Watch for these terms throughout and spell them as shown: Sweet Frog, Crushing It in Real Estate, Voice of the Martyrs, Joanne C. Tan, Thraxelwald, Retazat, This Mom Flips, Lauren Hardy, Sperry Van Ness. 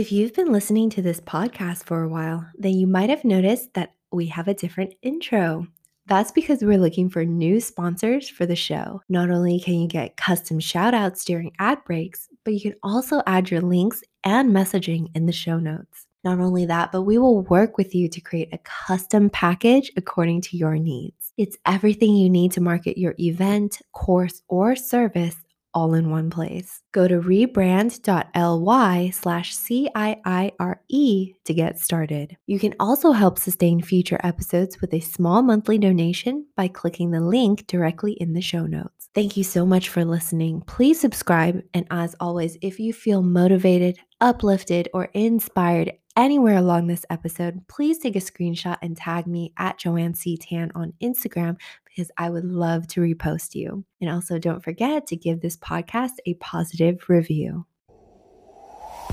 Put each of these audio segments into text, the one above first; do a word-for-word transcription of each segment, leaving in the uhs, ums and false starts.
If you've been listening to this podcast for a while, then you might have noticed that we have a different intro. That's because we're looking for new sponsors for the show. Not only can you get custom shout-outs during ad breaks, but you can also add your links and messaging in the show notes. Not only that, but we will work with you to create a custom package according to your needs. It's everything you need to market your event, course, or service all in one place. Go to rebrand.ly slash C-I-I-R-E to get started. You can also help sustain future episodes with a small monthly donation by clicking the link directly in the show notes. Thank you so much for listening. Please subscribe. And as always, if you feel motivated, uplifted, or inspired anywhere along this episode, please take a screenshot and tag me at Joanne C. Tan on Instagram because I would love to repost you. And also don't forget to give this podcast a positive review.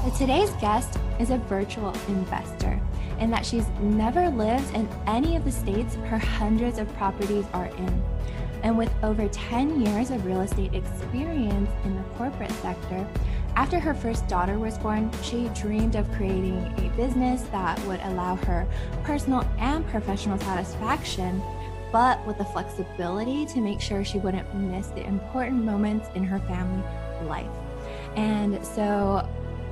But today's guest is a virtual investor in that she's never lived in any of the states her hundreds of properties are in. And with over ten years of real estate experience in the corporate sector, after her first daughter was born, she dreamed of creating a business that would allow her personal and professional satisfaction, but with the flexibility to make sure she wouldn't miss the important moments in her family life. And so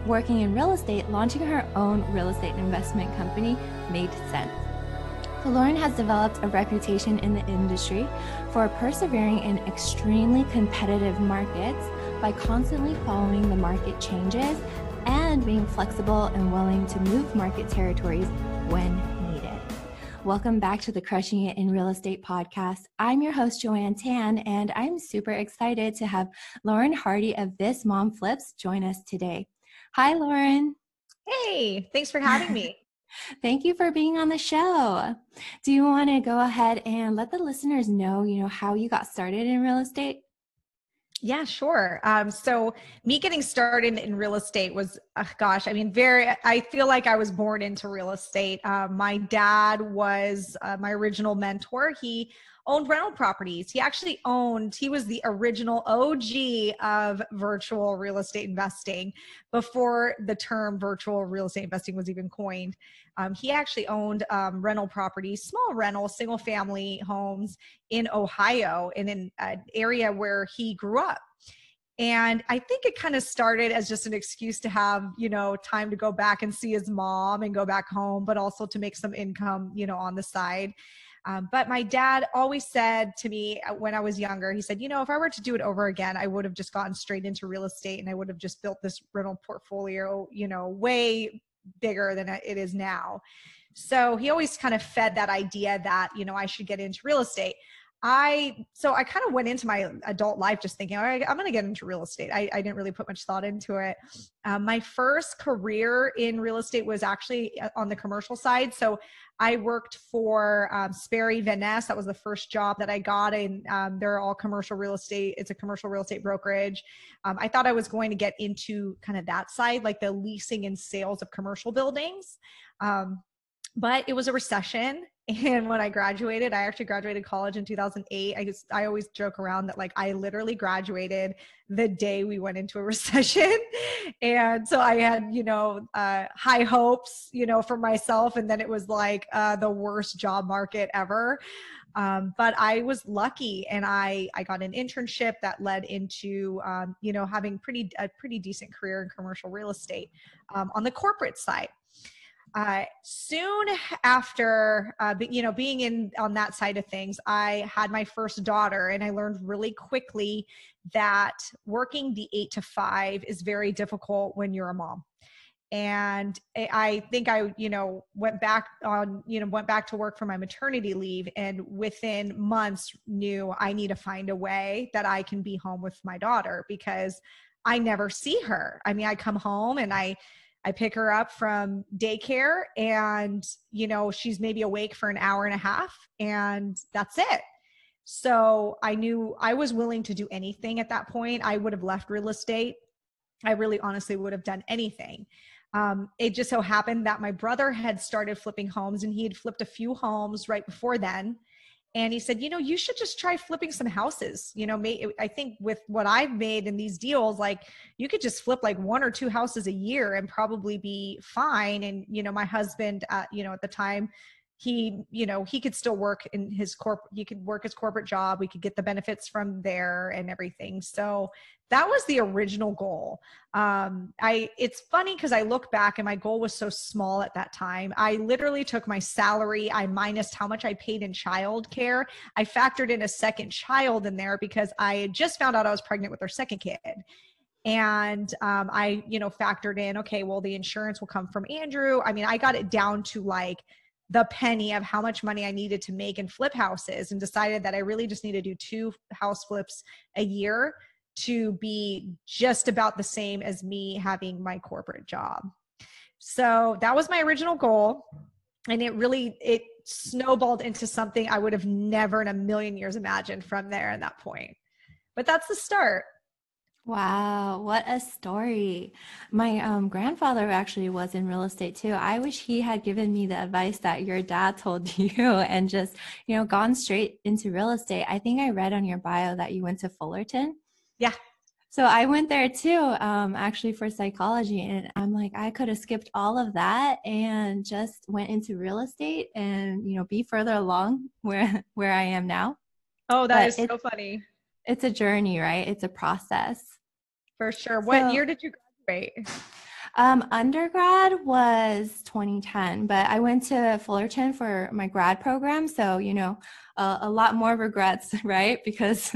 working in real estate, launching her own real estate investment company made sense. So Lauren has developed a reputation in the industry for persevering in extremely competitive markets by constantly following the market changes and being flexible and willing to move market territories when needed. Welcome back to the Crushing It in Real Estate podcast. I'm your host, Joanne Tan, and I'm super excited to have Lauren Hardy of This Mom Flips join us today. Hi, Lauren. Hey, thanks for having me. Thank you for being on the show. Do you want to go ahead and let the listeners know, you know, how you got started in real estate? Yeah, sure. Um, so me getting started in real estate was, uh, gosh, I mean, very, I feel like I was born into real estate. Uh, my dad was uh, my original mentor. He owned rental properties. He actually owned, he was the original O G of virtual real estate investing before the term virtual real estate investing was even coined. Um, he actually owned um, rental properties, small rental, single family homes in Ohio in an uh, area where he grew up. And I think it kind of started as just an excuse to have, you know, time to go back and see his mom and go back home, but also to make some income, you know, on the side. Um, but my dad always said to me when I was younger, he said, you know, if I were to do it over again, I would have just gotten straight into real estate and I would have just built this rental portfolio, you know, way bigger than it is now. So he always kind of fed that idea that, you know, I should get into real estate. I, so I kind of went into my adult life just thinking, all right, I'm going to get into real estate. I, I didn't really put much thought into it. Um, my first career in real estate was actually on the commercial side. So I worked for um, Sperry Van Ness. That was the first job that I got in. Um, they're all commercial real estate. It's a commercial real estate brokerage. Um, I thought I was going to get into kind of that side, like the leasing and sales of commercial buildings. Um, but it was a recession. And when I graduated, I actually graduated college in two thousand eight. I just, I always joke around that like I literally graduated the day we went into a recession. And so I had, you know, uh, high hopes, you know, for myself. And then it was like uh, the worst job market ever. Um, but I was lucky and I, I got an internship that led into, um, you know, having pretty, a pretty decent career in commercial real estate um, on the corporate side. Uh, soon after, uh, you know, being in on that side of things, I had my first daughter and I learned really quickly that working the eight to five is very difficult when you're a mom. And I think I, you know, went back on, you know, went back to work for my maternity leave and within months knew I need to find a way that I can be home with my daughter because I never see her. I mean, I come home and I, I pick her up from daycare and, you know, she's maybe awake for an hour and a half and that's it. So I knew I was willing to do anything at that point. I would have left real estate. I really honestly would have done anything. Um, it just so happened that my brother had started flipping homes and he had flipped a few homes right before then. And he said, you know, you should just try flipping some houses. You know, I think with what I've made in these deals, like you could just flip like one or two houses a year and probably be fine. And, you know, my husband, uh, you know, at the time he, you know, he could still work in his corp, he could work his corporate job. We could get the benefits from there and everything. So that was the original goal. Um, I, it's funny because I look back and my goal was so small at that time. I literally took my salary. I minused how much I paid in childcare. I factored in a second child in there because I had just found out I was pregnant with our second kid. And, um, I, you know, factored in, okay, well, the insurance will come from Andrew. I mean, I got it down to like the penny of how much money I needed to make and flip houses, and decided that I really just need to do two house flips a year to be just about the same as me having my corporate job. So that was my original goal. And it really, it snowballed into something I would have never in a million years imagined from there at that point. But that's the start. Wow, what a story. My um, grandfather actually was in real estate too. I wish he had given me the advice that your dad told you and just, you know, gone straight into real estate. I think I read on your bio that you went to Fullerton. Yeah. So I went there too, um, actually for psychology. And I'm like, I could have skipped all of that and just went into real estate and, you know, be further along where, where I am now. Oh, that but is so funny. It's a journey, right? It's a process. For sure. What so, year did you graduate? Um, undergrad was twenty ten, but I went to Fullerton for my grad program. So, you know, uh, a lot more regrets, right? Because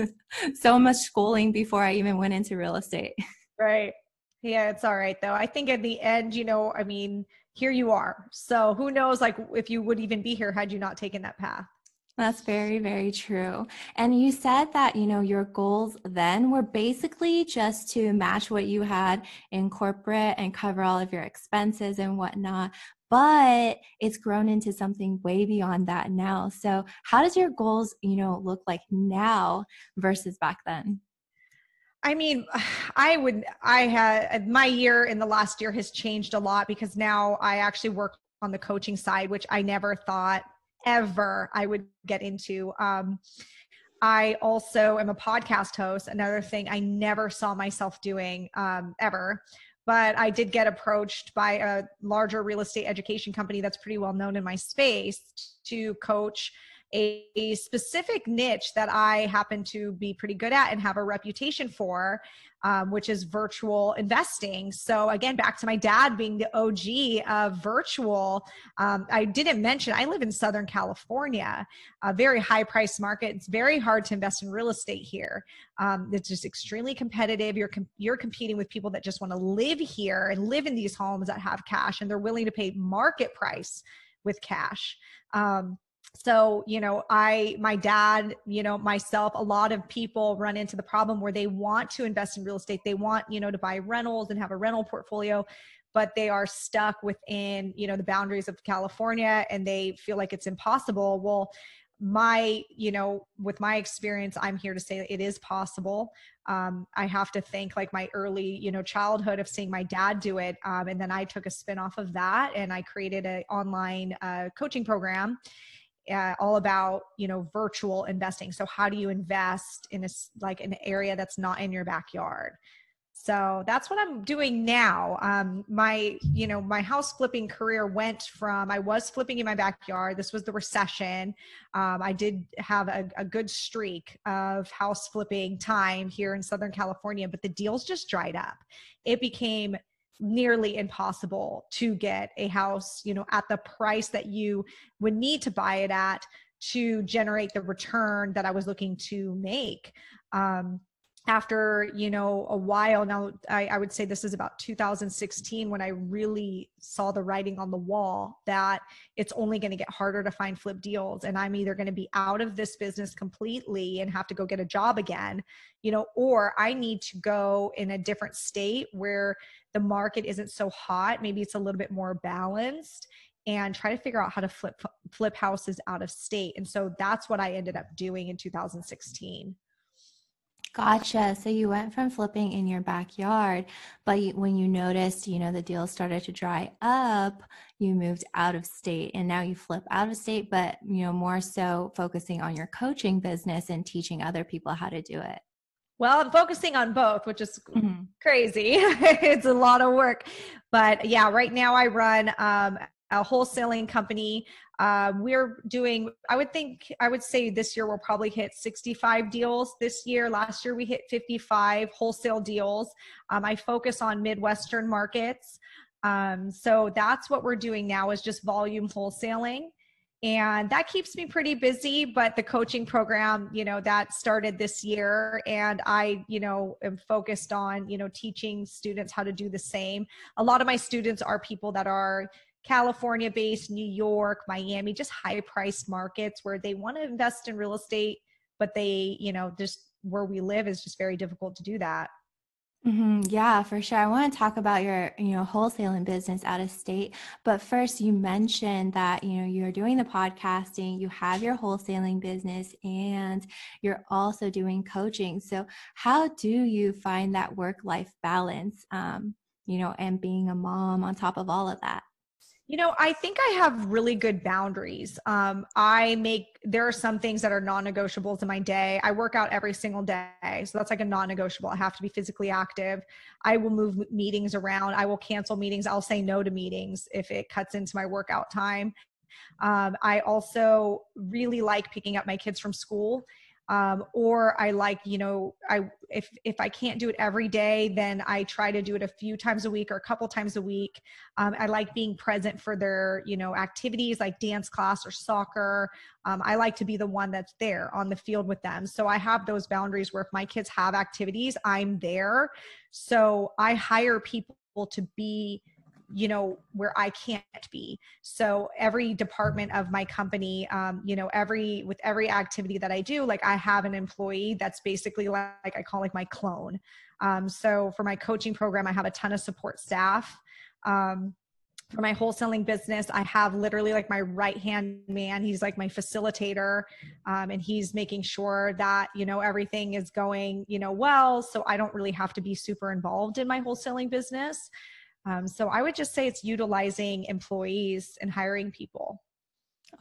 so much schooling before I even went into real estate. Right. Yeah, it's all right though. I think in the end, you know, I mean, here you are. So who knows, like if you would even be here had you not taken that path. That's very, very true. And you said that, you know, your goals then were basically just to match what you had in corporate and cover all of your expenses and whatnot, but it's grown into something way beyond that now. So how does your goals, you know, look like now versus back then? I mean, I would, I had, my year in the last year has changed a lot because now I actually work on the coaching side, which I never thought ever I would get into. Um, I also am a podcast host, another thing I never saw myself doing um, ever, but I did get approached by a larger real estate education company that's pretty well known in my space to coach a, a specific niche that I happen to be pretty good at and have a reputation for, um, which is virtual investing. So again, back to my dad being the O G of virtual. Um, I didn't mention, I live in Southern California, a very high price market. It's very hard to invest in real estate here. Um, it's just extremely competitive. You're, com- you're competing with people that just want to live here and live in these homes that have cash, and they're willing to pay market price with cash. Um, So, you know, I, my dad, you know, myself, a lot of people run into the problem where they want to invest in real estate. They want, you know, to buy rentals and have a rental portfolio, but they are stuck within, you know, the boundaries of California and they feel like it's impossible. Well, my, you know, with my experience, I'm here to say that it is possible. Um, I have to thank like my early, you know, childhood of seeing my dad do it. Um, and then I took a spin off of that and I created an online uh, coaching program. Uh, all about, you know, virtual investing. So how do you invest in a, like an area that's not in your backyard? So that's what I'm doing now. Um, my, you know, my house flipping career went from, I was flipping in my backyard. This was the recession. Um, I did have a, a good streak of house flipping time here in Southern California, but the deals just dried up. It became nearly impossible to get a house, you know, at the price that you would need to buy it at to generate the return that I was looking to make. Um, after, you know, a while now, I, I would say this is about two thousand sixteen when I really saw the writing on the wall that it's only going to get harder to find flip deals. And I'm either going to be out of this business completely and have to go get a job again, you know, or I need to go in a different state where the market isn't so hot. Maybe it's a little bit more balanced and try to figure out how to flip, flip houses out of state. And so that's what I ended up doing in two thousand sixteen. Gotcha. So you went from flipping in your backyard, but you, when you noticed, you know, the deal started to dry up, you moved out of state, and now you flip out of state, but, you know, more so focusing on your coaching business and teaching other people how to do it. Well, I'm focusing on both, which is mm-hmm. crazy. It's a lot of work, but yeah, right now I run, um, a wholesaling company. Um, we're doing, I would think, I would say this year we'll probably hit sixty-five deals this year. Last year we hit fifty-five wholesale deals. Um, I focus on Midwestern markets. Um, so that's what we're doing now, is just volume wholesaling. And that keeps me pretty busy, but the coaching program, you know, that started this year, and I, you know, am focused on, you know, teaching students how to do the same. A lot of my students are people that are California based, New York, Miami, just high priced markets where they want to invest in real estate, but they, you know, just where we live is just very difficult to do that. Mm-hmm. Yeah, for sure. I want to talk about your, you know, wholesaling business out of state, but first you mentioned that, you know, you're doing the podcasting, you have your wholesaling business, and you're also doing coaching. So how do you find that work-life balance, um, you know, and being a mom on top of all of that? You know, I think I have really good boundaries. Um, I make, there are some things that are non-negotiables in my day. I work out every single day. So that's like a non-negotiable. I have to be physically active. I will move meetings around. I will cancel meetings. I'll say no to meetings if it cuts into my workout time. Um, I also really like picking up my kids from school. Um, or I like, you know, I, if, if I can't do it every day, then I try to do it a few times a week or a couple times a week. Um, I like being present for their, you know, activities like dance class or soccer. Um, I like to be the one that's there on the field with them. So I have those boundaries where if my kids have activities, I'm there. So I hire people to be, you know, where I can't be. So every department of my company, um, you know, every, with every activity that I do, like I have an employee that's basically like, like I call like my clone. Um, so for my coaching program, I have a ton of support staff. Um, for my wholesaling business, I have literally like my right-hand man. He's like my facilitator. Um, and he's making sure that, you know, everything is going, you know, well, so I don't really have to be super involved in my wholesaling business. Um, so I would just say it's utilizing employees and hiring people.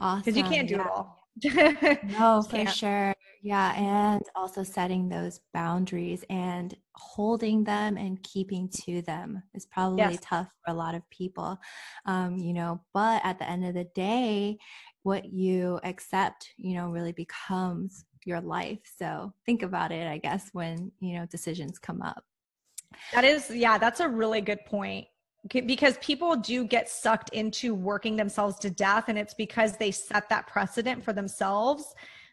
Awesome. Because you can't do yeah. it all. No, for can't. sure. Yeah. And also setting those boundaries and holding them and keeping to them is probably yes. tough for a lot of people, um, you know, but at the end of the day, what you accept, you know, really becomes your life. So think about it, I guess, when, you know, decisions come up. That is, yeah, that's a really good point, because people do get sucked into working themselves to death, and it's because they set that precedent for themselves.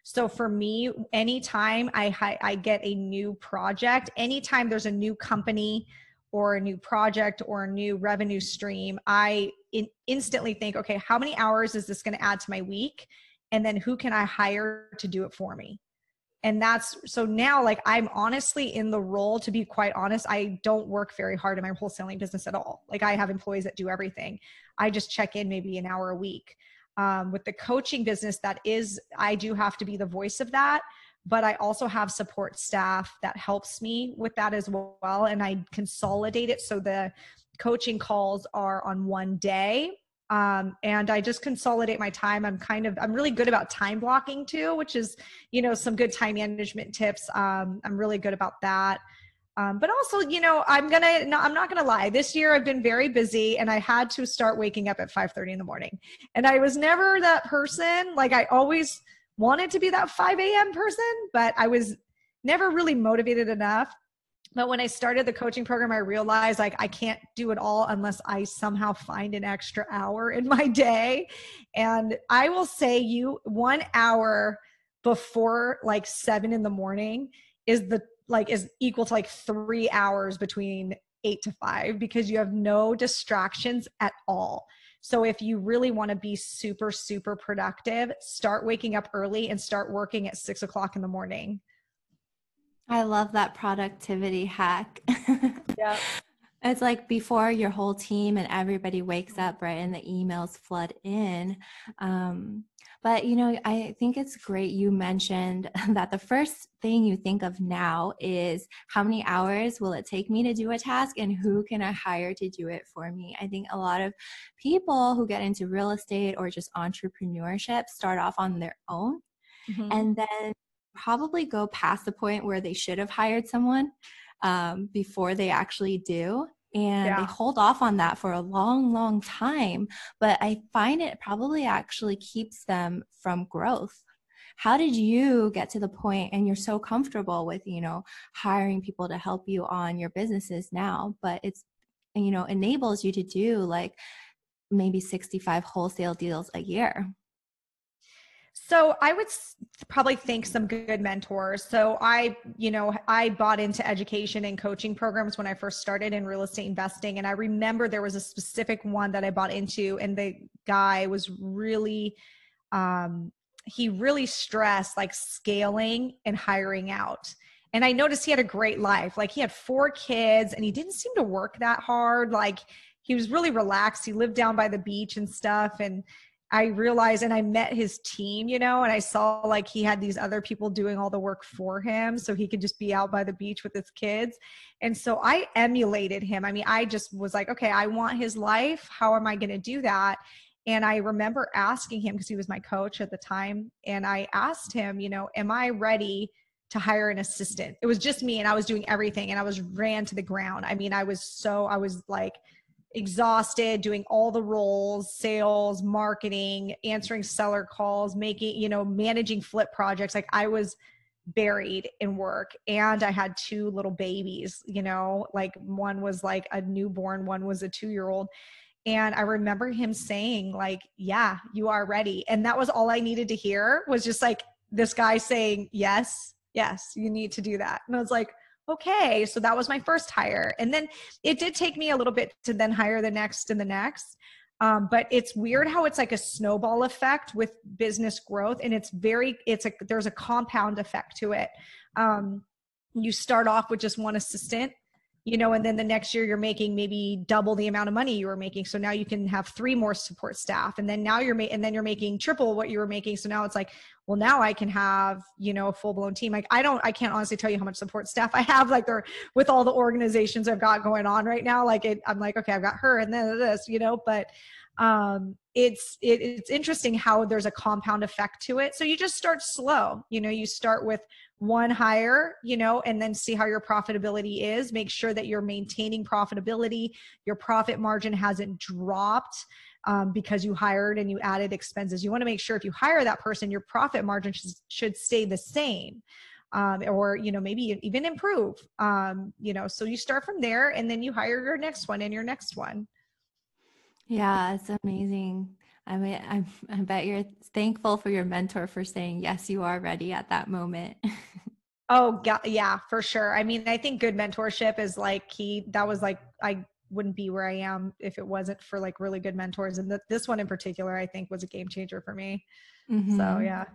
So for me, anytime I, I get a new project, anytime there's a new company or a new project or a new revenue stream, I in, instantly think, okay, how many hours is this going to add to my week? And then who can I hire to do it for me? And that's, so now like I'm honestly in the role, to be quite honest, I don't work very hard in my wholesaling business at all. Like I have employees that do everything. I just check in maybe an hour a week. Um, with the coaching business, that is, I do have to be the voice of that, but I also have support staff that helps me with that as well. And I consolidate it. So the coaching calls are on one day. Um, and I just consolidate my time. I'm kind of, I'm really good about time blocking too, which is, you know, some good time management tips. Um, I'm really good about that. Um, but also, you know, I'm going to, no, I'm not going to lie. This year I've been very busy, and I had to start waking up at five thirty in the morning. And I was never that person. Like I always wanted to be that five a.m. person, but I was never really motivated enough. But when I started the coaching program, I realized like I can't do it all unless I somehow find an extra hour in my day. And I will say you one hour before like seven in the morning is the like is equal to like three hours between eight to five, because you have no distractions at all. So if you really want to be super, super productive, start waking up early and start working at six o'clock in the morning. I love that productivity hack. Yeah. It's like before your whole team and everybody wakes up, right? And the emails flood in. Um, but, you know, I think it's great. You mentioned that the first thing you think of now is how many hours will it take me to do a task and who can I hire to do it for me? I think a lot of people who get into real estate or just entrepreneurship start off on their own, mm-hmm. and then probably go past the point where they should have hired someone um, before they actually do. And yeah. they hold off on that for a long, long time. But I find it probably actually keeps them from growth. How did you get to the point, and you're so comfortable with, you know, hiring people to help you on your businesses now, but it's, you know, enables you to do like maybe sixty-five wholesale deals a year? So I would probably thank some good mentors. So I, you know, I bought into education and coaching programs when I first started in real estate investing. And I remember there was a specific one that I bought into, and the guy was really, um, he really stressed like scaling and hiring out. And I noticed he had a great life. Like he had four kids and he didn't seem to work that hard. Like he was really relaxed. He lived down by the beach and stuff. And I realized, and I met his team, you know, and I saw like he had these other people doing all the work for him so he could just be out by the beach with his kids. And so I emulated him. I mean, I just was like, okay, I want his life. How am I going to do that? And I remember asking him, because he was my coach at the time, and I asked him, you know, am I ready to hire an assistant? It was just me, and I was doing everything, and I was ran to the ground. I mean, I was so, I was like, exhausted, doing all the roles, sales, marketing, answering seller calls, making, you know, managing flip projects. Like I was buried in work, and I had two little babies, you know, like one was like a newborn, one was a two-year-old. And I remember him saying like, yeah, you are ready. And that was all I needed to hear, was just like this guy saying, yes, yes, you need to do that. And I was like, okay, so that was my first hire. And then it did take me a little bit to then hire the next and the next. Um, but it's weird how it's like a snowball effect with business growth. And it's very, it's a, there's a compound effect to it. Um, you start off with just one assistant, you know, and then the next year you're making maybe double the amount of money you were making. So now you can have three more support staff. And then now you're ma- and then you're making triple what you were making. So now it's like, well, now I can have, you know, a full blown team. Like I don't, I can't honestly tell you how much support staff I have. Like they're with all the organizations I've got going on right now. Like it, I'm like, okay, I've got her and then this, you know, but um, it's, it, it's interesting how there's a compound effect to it. So you just start slow, you know, you start with one hire, you know, and then see how your profitability is. Make sure that you're maintaining profitability. Your profit margin hasn't dropped um, because you hired and you added expenses. You want to make sure if you hire that person, your profit margin sh- should stay the same, um, or, you know, maybe even improve, um, you know, so you start from there and then you hire your next one and your next one. Yeah, it's amazing. I mean, I, I bet you're thankful for your mentor for saying, yes, you are ready at that moment. Oh, God, yeah, for sure. I mean, I think good mentorship is like key. That was like, I wouldn't be where I am if it wasn't for like really good mentors. And th- this one in particular, I think was a game changer for me. Mm-hmm. So, yeah.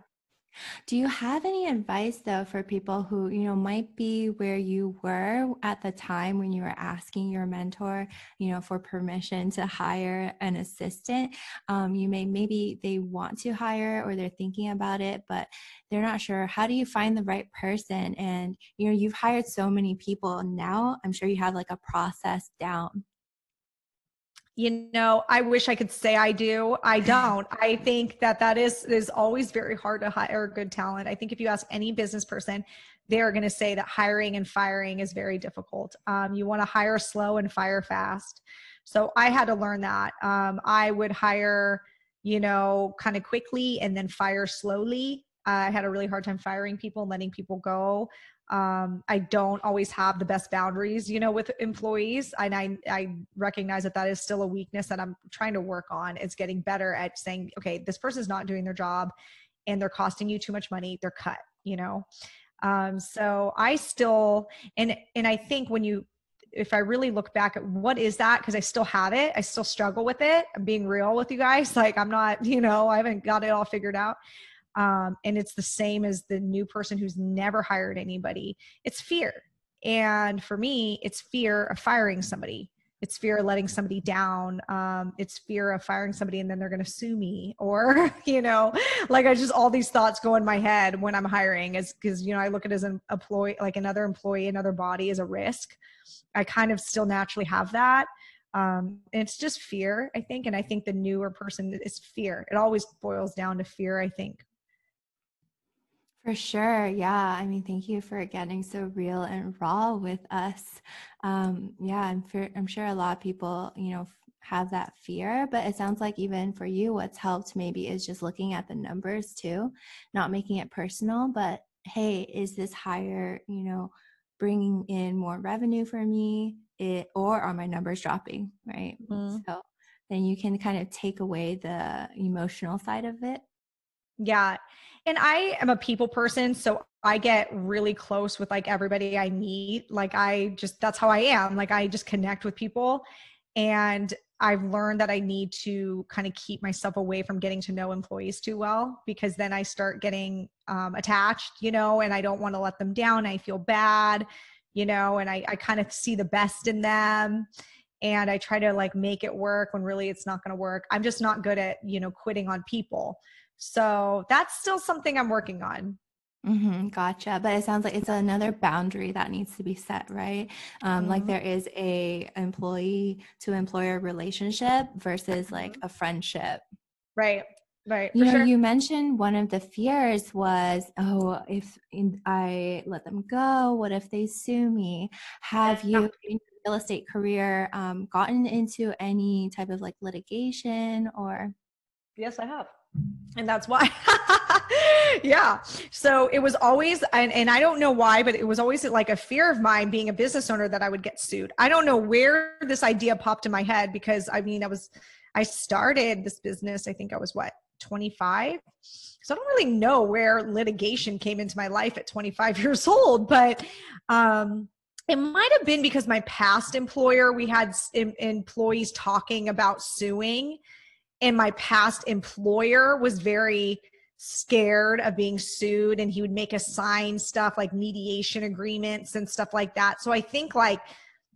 Do you have any advice though for people who, you know, might be where you were at the time when you were asking your mentor, you know, for permission to hire an assistant? Um, you may, maybe they want to hire or they're thinking about it, but they're not sure. How do you find the right person? And, you know, you've hired so many people now, I'm sure you have like a process down. You know, I wish I could say I do. I don't. I think that that is, is always very hard to hire good talent. I think if you ask any business person, they're going to say that hiring and firing is very difficult. Um, you want to hire slow and fire fast. So I had to learn that. Um, I would hire, you know, kind of quickly and then fire slowly. Uh, I had a really hard time firing people and letting people go. Um, I don't always have the best boundaries, you know, with employees. And I, I recognize that that is still a weakness that I'm trying to work on. It's getting better at saying, okay, this person's not doing their job and they're costing you too much money. They're cut, you know? Um, so I still, and, and I think when you, if I really look back at what is that, cause I still have it. I still struggle with it. I'm being real with you guys. Like I'm not, you know, I haven't got it all figured out. Um, and it's the same as the new person who's never hired anybody. It's fear. And for me, it's fear of firing somebody. It's fear of letting somebody down. Um, it's fear of firing somebody and then they're going to sue me, or, you know, like I just, all these thoughts go in my head when I'm hiring is because, you know, I look at it as an employee, like another employee, another body as a risk. I kind of still naturally have that. Um, and it's just fear, I think. And I think the newer person is fear. It always boils down to fear, I think. For sure. Yeah. I mean, thank you for getting so real and raw with us. Um, yeah. I'm, for, I'm sure a lot of people, you know, have that fear, but it sounds like even for you, what's helped maybe is just looking at the numbers too, not making it personal, but hey, is this higher, you know, bringing in more revenue for me, it, or are my numbers dropping? Right. Mm-hmm. So then you can kind of take away the emotional side of it. Yeah. And I am a people person. So I get really close with like everybody I meet. Like I just, that's how I am. Like I just connect with people. And I've learned that I need to kind of keep myself away from getting to know employees too well, because then I start getting um, attached, you know, and I don't want to let them down. I feel bad, you know, and I, I kind of see the best in them. And I try to like make it work when really it's not going to work. I'm just not good at, you know, quitting on people. So that's still something I'm working on. Mm-hmm, gotcha. But it sounds like it's another boundary that needs to be set, right? Um, mm-hmm. Like there is a employee to employer relationship versus like a friendship. Right. Right. You know, sure. You mentioned one of the fears was, oh, if I let them go, what if they sue me? Have you no. in your real estate career um, gotten into any type of like litigation or? Yes, I have. And that's why. Yeah. So it was always, and, and I don't know why, but it was always like a fear of mine being a business owner that I would get sued. I don't know where this idea popped in my head because I mean, I was, I started this business. I think I was what, twenty-five. So I don't really know where litigation came into my life at twenty-five years old, but, um, it might've been because my past employer, we had em- employees talking about suing. And my past employer was very scared of being sued, and he would make us sign stuff like mediation agreements and stuff like that. So I think like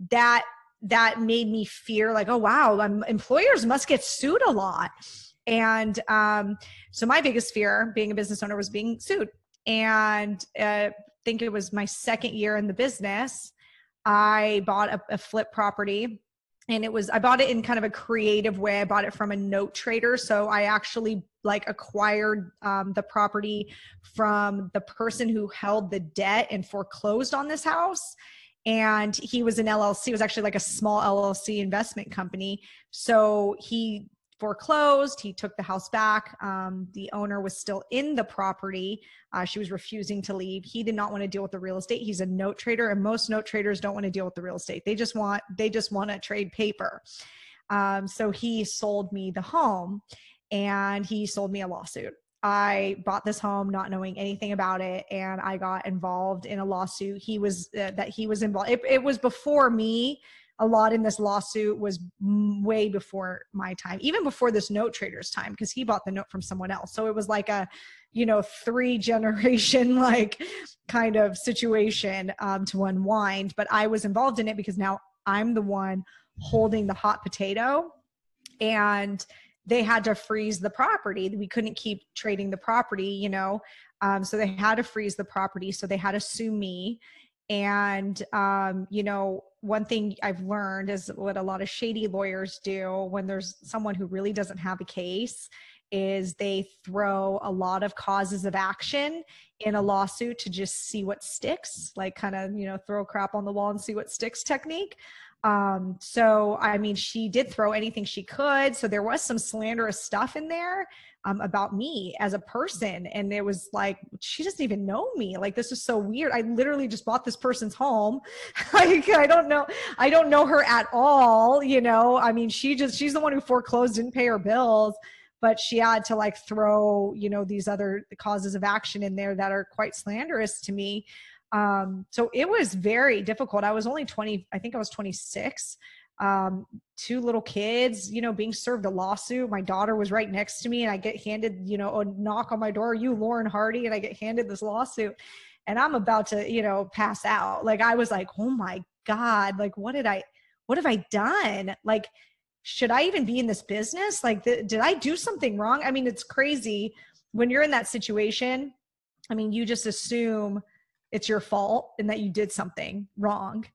that, that made me fear like, oh, wow, um, employers must get sued a lot. And um, so my biggest fear being a business owner was being sued. And uh, I think it was my second year in the business. I bought a, a flip property. And it was, I bought it in kind of a creative way. I bought it from a note trader. So I actually like acquired um, the property from the person who held the debt and foreclosed on this house. And he was an L L C. It was actually like a small L L C investment company. So he foreclosed, he took the house back. Um, the owner was still in the property. Uh, she was refusing to leave. He did not want to deal with the real estate. He's a note trader, and most note traders don't want to deal with the real estate. They just want, they just want to trade paper. Um, so he sold me the home and he sold me a lawsuit. I bought this home not knowing anything about it, and I got involved in a lawsuit. He was, uh, that he was involved. It, it was before me. A lot in this lawsuit was way before my time, even before this note trader's time, because he bought the note from someone else. So it was like a, you know, three generation, like kind of situation um, to unwind. But I was involved in it because now I'm the one holding the hot potato, and they had to freeze the property. We couldn't keep trading the property, you know, um, so they had to freeze the property. So they had to sue me. And, um, you know, one thing I've learned is what a lot of shady lawyers do when there's someone who really doesn't have a case is they throw a lot of causes of action in a lawsuit to just see what sticks, like kind of, you know, throw crap on the wall and see what sticks technique. Um, so, I mean, she did throw anything she could. So there was some slanderous stuff in there um, about me as a person. And it was like, she doesn't even know me. Like, this is so weird. I literally just bought this person's home. Like, I don't know. I don't know her at all. You know, I mean, she just, she's the one who foreclosed, didn't pay her bills, but she had to like throw, you know, these other causes of action in there that are quite slanderous to me. Um, so it was very difficult. I was only twenty, I think I was twenty-six, um, two little kids, you know, being served a lawsuit. My daughter was right next to me, and I get handed, you know, a knock on my door, you Lauren Hardy, and I get handed this lawsuit, and I'm about to, you know, pass out. Like, I was like, oh my God, like, what did I, what have I done? Like, should I even be in this business? Like, th- did I do something wrong? I mean, it's crazy when you're in that situation. I mean, you just assume it's your fault and that you did something wrong.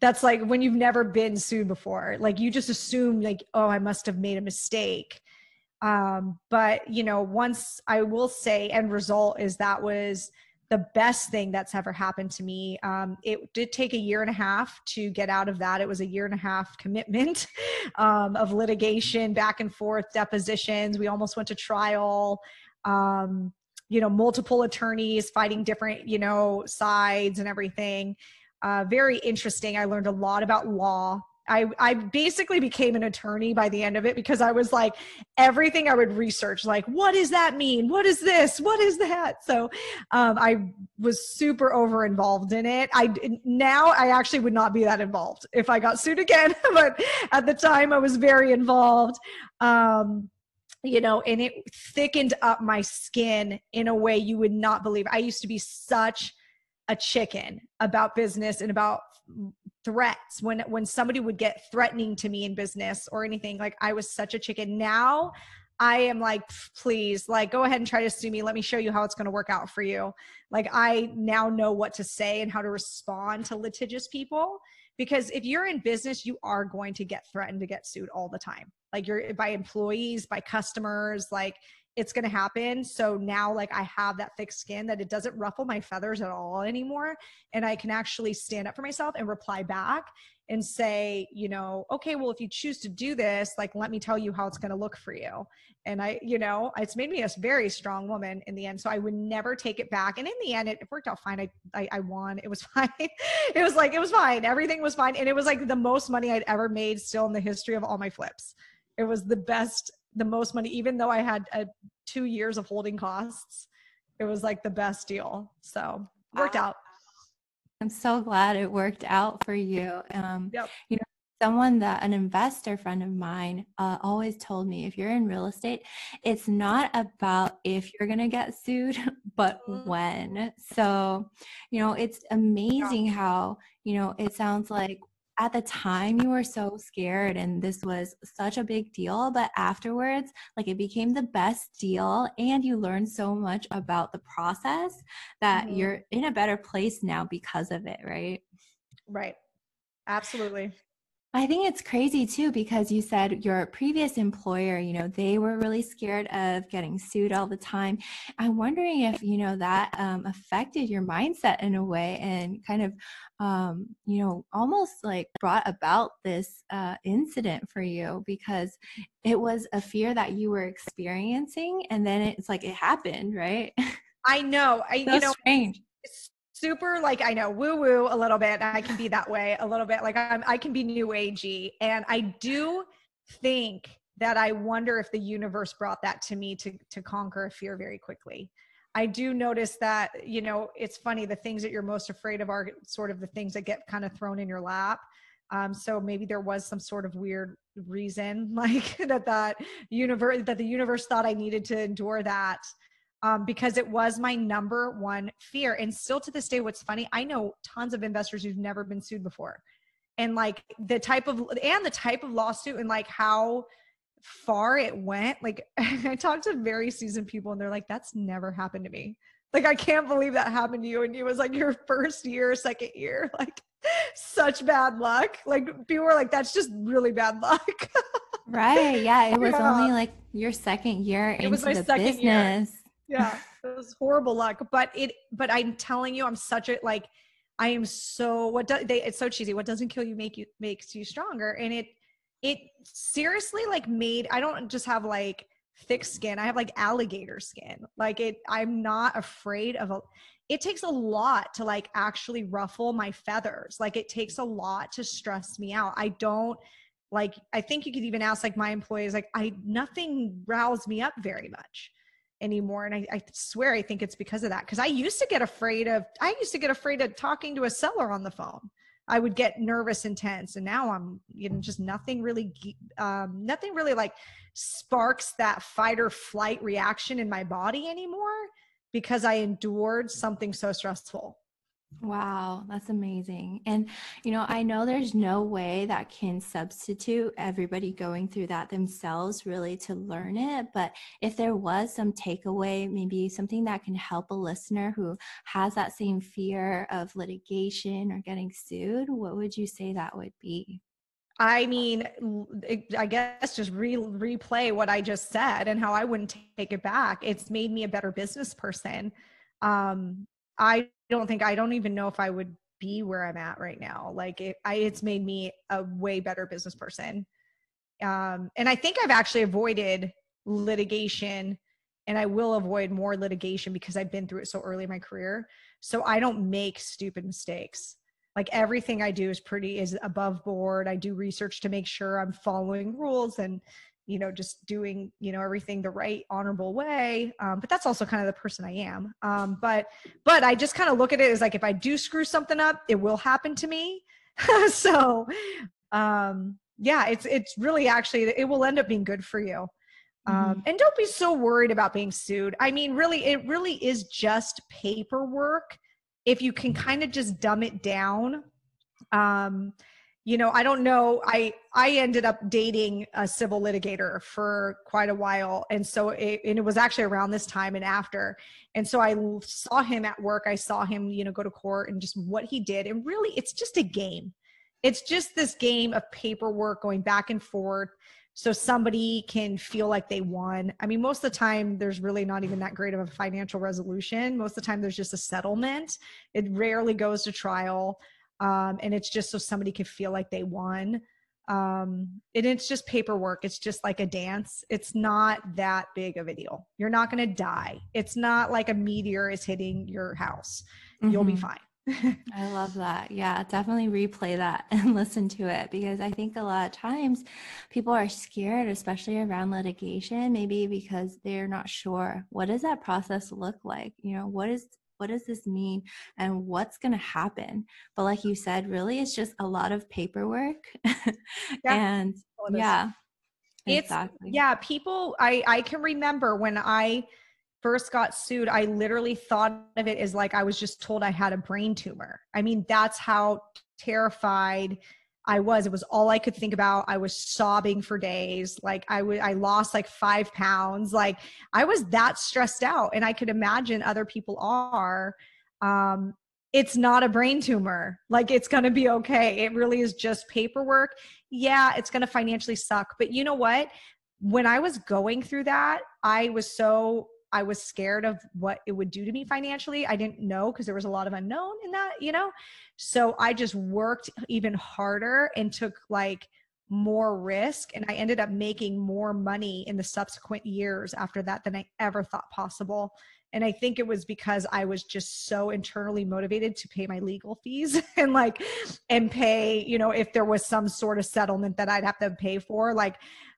That's like when you've never been sued before, like you just assume like, oh, I must've made a mistake. Um, but you know, once I will say end result is that was the best thing that's ever happened to me. Um, it did take a year and a half to get out of that. It was a year and a half commitment um, of litigation, back and forth, depositions. We almost went to trial. Um, you know, multiple attorneys fighting different, you know, sides and everything. Uh, very interesting. I learned a lot about law. I, I basically became an attorney by the end of it because I was like, everything I would research, like, what does that mean? What is this? What is that? So um, I was super over involved in it. I now I actually would not be that involved if I got sued again. But at the time I was very involved. Um, you know, and it thickened up my skin in a way you would not believe. I used to be such a chicken about business and about threats. When, when somebody would get threatening to me in business or anything, like I was such a chicken. Now I am like, please, like, go ahead and try to sue me. Let me show you how it's going to work out for you. Like, I now know what to say and how to respond to litigious people, because if you're in business, you are going to get threatened to get sued all the time. Like you're by employees, by customers, like it's going to happen. So now like I have that thick skin that it doesn't ruffle my feathers at all anymore. And I can actually stand up for myself and reply back and say, you know, okay, well, if you choose to do this, like, let me tell you how it's going to look for you. And I, you know, it's made me a very strong woman in the end. So I would never take it back. And in the end, it worked out fine. I, I, I won. It was fine. It was like, it was fine. Everything was fine. And it was like the most money I'd ever made still in the history of all my flips. It was the best, the most money, even though I had a, two years of holding costs. It was like the best deal. So worked wow. out. I'm so glad it worked out for you. Um, yep. You know, someone that an investor friend of mine uh, always told me, if you're in real estate, it's not about if you're going to get sued, but when. So, you know, it's amazing yeah. how, you know, it sounds like at the time you were so scared and this was such a big deal, but afterwards, like it became the best deal and you learned so much about the process that mm-hmm. you're in a better place now because of it, right? Right. Absolutely. I think it's crazy too, because you said your previous employer, you know, they were really scared of getting sued all the time. I'm wondering if, you know, that um, affected your mindset in a way and kind of, um, you know, almost like brought about this uh, incident for you, because it was a fear that you were experiencing and then it's like, it happened, right? I know. I, so you know, strange. It's- super like, I know, woo woo a little bit. I can be that way a little bit. Like I'm, I can be new agey. And I do think that I wonder if the universe brought that to me to, to conquer a fear very quickly. I do notice that, you know, it's funny, the things that you're most afraid of are sort of the things that get kind of thrown in your lap. Um, so maybe there was some sort of weird reason like that, that universe, that the universe thought I needed to endure that. Um, because it was my number one fear. And still to this day, what's funny, I know tons of investors who've never been sued before. And like the type of, and the type of lawsuit and like how far it went. Like I talked to very seasoned people and they're like, that's never happened to me. Like, I can't believe that happened to you. And it was like your first year, second year, like such bad luck. Like people were like, that's just really bad luck. Right. Yeah. It was yeah. only like your second year into the business. Year. Yeah, it was horrible luck, but it, but I'm telling you, I'm such a, like, I am so, what do, they, it's so cheesy. What doesn't kill you, make you, makes you stronger. And it, it seriously like made, I don't just have like thick skin. I have like alligator skin. Like it, I'm not afraid of, a, it takes a lot to like actually ruffle my feathers. Like it takes a lot to stress me out. I don't like, I think you could even ask like my employees, like I, nothing roused me up very much anymore. And I, I swear, I think it's because of that. Cause I used to get afraid of, I used to get afraid of talking to a seller on the phone. I would get nervous and tense. And now I'm, you know, just nothing really, um, nothing really like sparks that fight or flight reaction in my body anymore because I endured something so stressful. Wow, that's amazing. And, you know, I know there's no way that can substitute everybody going through that themselves really to learn it. But if there was some takeaway, maybe something that can help a listener who has that same fear of litigation or getting sued, what would you say that would be? I mean, I guess just re- replay what I just said and how I wouldn't take it back. It's made me a better business person. Um, I don't think, I don't even know if I would be where I'm at right now. Like it, I, it's made me a way better business person. Um, and I think I've actually avoided litigation, and I will avoid more litigation because I've been through it so early in my career. So I don't make stupid mistakes. Like everything I do is pretty, is above board. I do research to make sure I'm following rules and, you know, just doing, you know, everything the right honorable way. Um, but that's also kind of the person I am. Um, but, but I just kind of look at it as like, if I do screw something up, it will happen to me. So, um, yeah, it's, it's really actually, it will end up being good for you. Um, mm-hmm. And don't be so worried about being sued. I mean, really, it really is just paperwork. If you can kind of just dumb it down, um, you know, I don't know. I, I ended up dating a civil litigator for quite a while. And so it, and it was actually around this time and after. And so I saw him at work. I saw him, you know, go to court and just what he did. And really, it's just a game. It's just this game of paperwork going back and forth. So somebody can feel like they won. I mean, most of the time there's really not even that great of a financial resolution. Most of the time there's just a settlement. It rarely goes to trial. Um, and it's just so somebody can feel like they won. Um, and it's just paperwork. It's just like a dance. It's not that big of a deal. You're not going to die. It's not like a meteor is hitting your house. Mm-hmm. You'll be fine. I love that. Yeah, definitely replay that and listen to it, because I think a lot of times people are scared, especially around litigation, maybe because they're not sure, what does that process look like? You know, what is, what does this mean and what's going to happen? But like you said, really, it's just a lot of paperwork. Yeah. And yeah, it's, exactly. Yeah, people, I, I can remember when I first got sued, I literally thought of it as like I was just told I had a brain tumor. I mean, that's how terrified I was. It was all I could think about. I was sobbing for days. Like I would, I lost like five pounds. Like I was that stressed out, and I could imagine other people are. Um, it's not a brain tumor. Like it's going to be okay. It really is just paperwork. Yeah. It's going to financially suck, but you know what? When I was going through that, I was so I was scared of what it would do to me financially. I didn't know, because there was a lot of unknown in that, you know? So I just worked even harder and took like more risk. And I ended up making more money in the subsequent years after that than I ever thought possible. And I think it was because I was just so internally motivated to pay my legal fees and like, and pay, you know, if there was some sort of settlement that I'd have to pay for, like,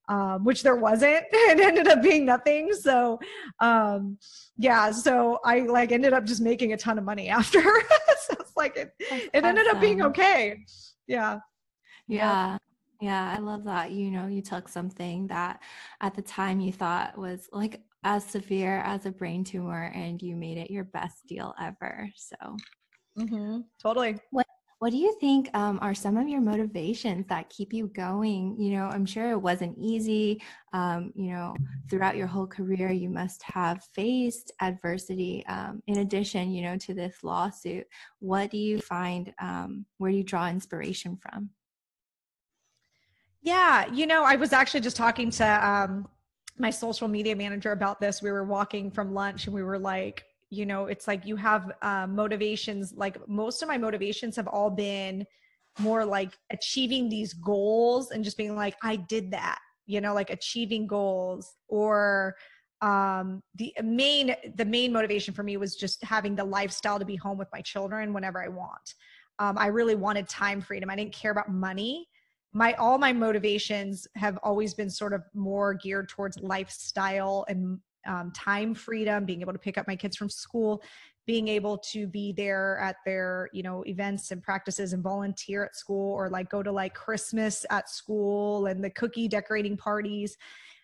Um, which there wasn't. It ended up being nothing. So, um, yeah, so I like ended up just making a ton of money after. So it's like, it, it ended awesome. Up being okay. Yeah. Yeah. Yeah. Yeah. I love that. You know, you took something that at the time you thought was like as severe as a brain tumor, and you made it your best deal ever. So. Mm-hmm. Totally. What- What do you think um, are some of your motivations that keep you going? You know, I'm sure it wasn't easy. Um, you know, throughout your whole career, you must have faced adversity. Um, in addition, you know, to this lawsuit, what do you find, um, where do you draw inspiration from? Yeah, you know, I was actually just talking to um, my social media manager about this. We were walking from lunch and we were like, you know, it's like you have uh, motivations. Like most of my motivations have all been more like achieving these goals and just being like, I did that, you know, like achieving goals. Or um, the main, the main motivation for me was just having the lifestyle to be home with my children whenever I want. Um, I really wanted time freedom. I didn't care about money. My, all my motivations have always been sort of more geared towards lifestyle and Um, time freedom, being able to pick up my kids from school, being able to be there at their, you know, events and practices and volunteer at school, or like go to like Christmas at school and the cookie decorating parties.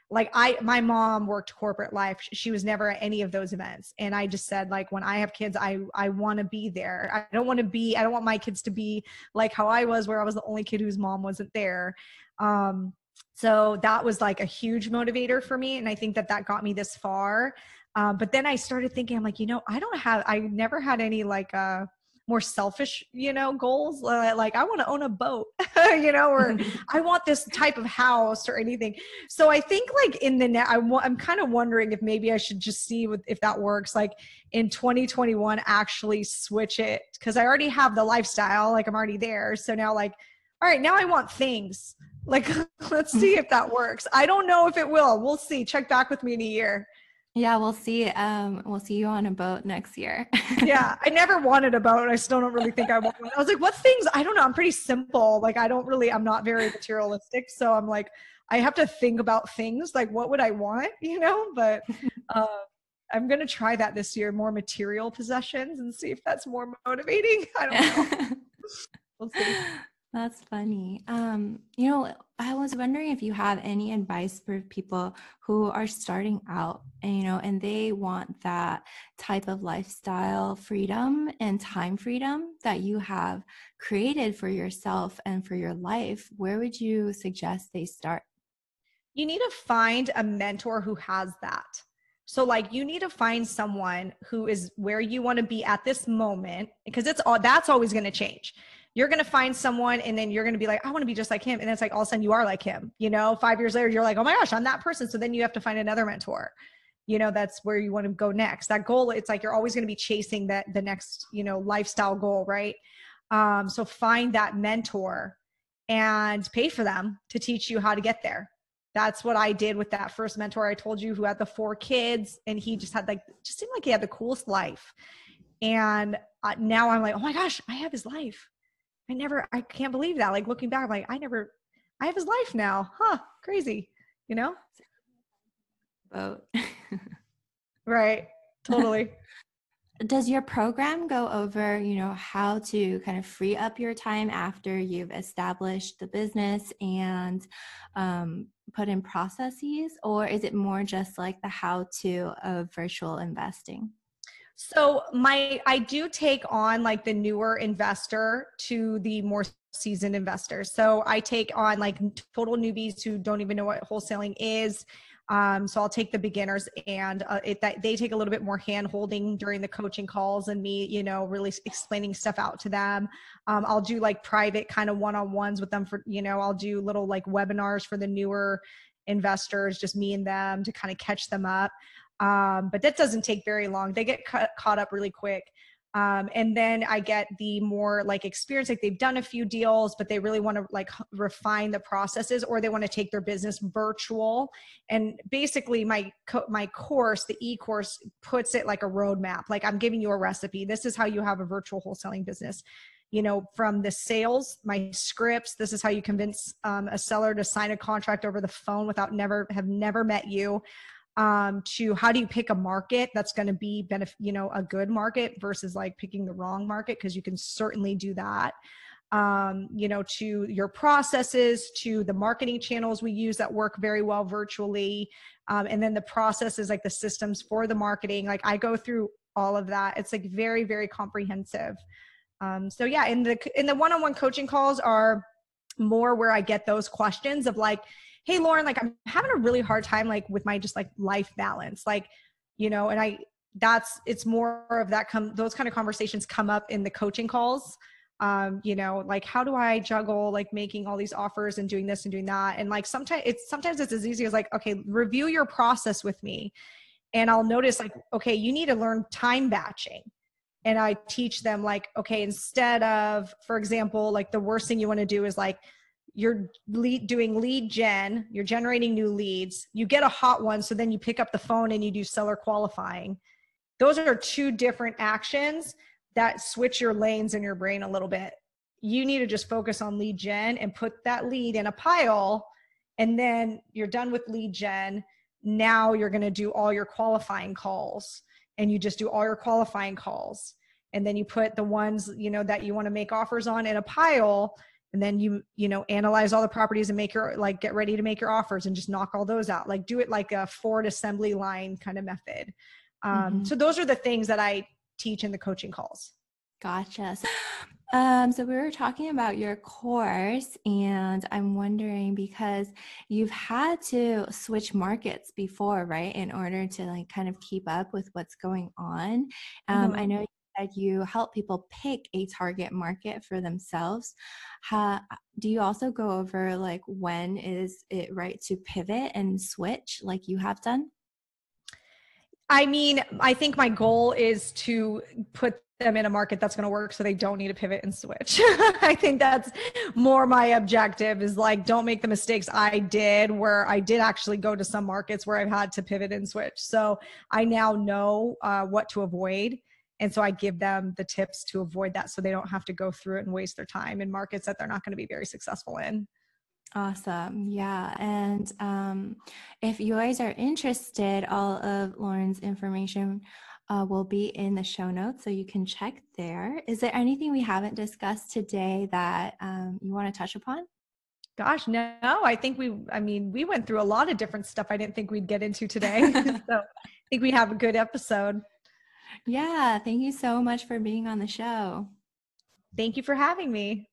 Like I, my mom worked corporate life. She was never at any of those events. And I just said, like, when I have kids, I, I want to be there. I don't want to be, I don't want my kids to be like how I was, where I was the only kid whose mom wasn't there. Um, so that was like a huge motivator for me. And I think that that got me this far. Uh, but then I started thinking, I'm like, you know, I don't have, I never had any like, uh, more selfish, you know, goals. Uh, like I want to own a boat, you know, or I want this type of house or anything. So I think like in the net, I w- I'm kind of wondering if maybe I should just see what, if that works. Like in twenty twenty-one, actually switch it, because I already have the lifestyle, like I'm already there. So now like, all right, now I want things. Like, let's see if that works. I don't know if it will. We'll see. Check back with me in a year. Yeah, we'll see. Um, we'll see you on a boat next year. Yeah, I never wanted a boat. I still don't really think I want one. I was like, what things? I don't know. I'm pretty simple. Like, I don't really, I'm not very materialistic. So I'm like, I have to think about things. Like, what would I want? You know, but uh, I'm going to try that this year, more material possessions, and see if that's more motivating. I don't know. We'll see. That's funny. Um, you know, I was wondering if you have any advice for people who are starting out, and, you know, and they want that type of lifestyle freedom and time freedom that you have created for yourself and for your life. Where would you suggest they start? You need to find a mentor who has that. So like you need to find someone who is where you want to be at this moment, because it's all, that's always going to change. You're going to find someone and then you're going to be like, I want to be just like him. And it's like, all of a sudden you are like him, you know, five years later, you're like, oh my gosh, I'm that person. So then you have to find another mentor, you know, that's where you want to go next. That goal, it's like, you're always going to be chasing that, the next, you know, lifestyle goal. Right. Um, so find that mentor and pay for them to teach you how to get there. That's what I did with that first mentor I told you, who had the four kids, and he just had like, just seemed like he had the coolest life. And uh, now I'm like, oh my gosh, I have his life. I never, I can't believe that. Like looking back, I'm like, I never, I have his life now. Huh? Crazy. You know? Boat. Right. Totally. Does your program go over, you know, how to kind of free up your time after you've established the business and um, put in processes, or is it more just like the how-to of virtual investing? So my, I do take on like the newer investor to the more seasoned investors. So I take on like total newbies who don't even know what wholesaling is. Um, so I'll take the beginners, and uh, it, that they take a little bit more hand holding during the coaching calls, and me, you know, really explaining stuff out to them. Um, I'll do like private kind of one-on-ones with them for, you know, I'll do little like webinars for the newer investors, just me and them, to kind of catch them up. Um, but that doesn't take very long. They get cu- caught up really quick. Um, and then I get the more like experience, like they've done a few deals, but they really want to like refine the processes, or they want to take their business virtual. And basically my, co- my course, the e-course, puts it like a roadmap. Like, I'm giving you a recipe. This is how you have a virtual wholesaling business, you know, from the sales, my scripts. This is how you convince um, a seller to sign a contract over the phone without never, have never met you. Um, to how do you pick a market that's going to be, benef- you know, a good market versus like picking the wrong market, because you can certainly do that, um, you know, to your processes, to the marketing channels we use that work very well virtually. Um, and then the processes, like the systems for the marketing, like I go through all of that. It's like very, very comprehensive. Um, so yeah, and the, and the one-on-one coaching calls are more where I get those questions of like, hey, Lauren, like I'm having a really hard time, like with my just like life balance, like, you know, and I, that's, it's more of that come, those kind of conversations come up in the coaching calls. Um, you know, like how do I juggle like making all these offers and doing this and doing that? And like, sometimes it's, sometimes it's as easy as like, okay, review your process with me. And I'll notice like, okay, you need to learn time batching. And I teach them like, okay, instead of, for example, like the worst thing you want to do is like, you're lead, doing lead gen, you're generating new leads, you get a hot one. So then you pick up the phone and you do seller qualifying. Those are two different actions that switch your lanes in your brain a little bit. You need to just focus on lead gen and put that lead in a pile. And then you're done with lead gen. Now you're going to do all your qualifying calls, and you just do all your qualifying calls. And then you put the ones, you know, that you want to make offers on in a pile. And then you, you know, analyze all the properties and make your, like, get ready to make your offers and just knock all those out. Like, do it like a Ford assembly line kind of method. Um, mm-hmm. So those are the things that I teach in the coaching calls. Gotcha. Um, so we were talking about your course, and I'm wondering, because you've had to switch markets before, right? In order to, like, kind of keep up with what's going on. Um, mm-hmm. I know you said you help people pick a target market for themselves. How, do you also go over, like, when is it right to pivot and switch, like you have done? I mean, I think my goal is to put them in a market that's going to work so they don't need to pivot and switch. I think that's more my objective, is like, don't make the mistakes I did, where I did actually go to some markets where I've had to pivot and switch. So I now know uh, what to avoid. And so I give them the tips to avoid that so they don't have to go through it and waste their time in markets that they're not going to be very successful in. Awesome. Yeah. And um, if you guys are interested, all of Lauren's information uh, will be in the show notes, so you can check there. Is there anything we haven't discussed today that um, you want to touch upon? Gosh, no, I think we, I mean, we went through a lot of different stuff I didn't think we'd get into today. So I think we have a good episode. Yeah. Thank you so much for being on the show. Thank you for having me.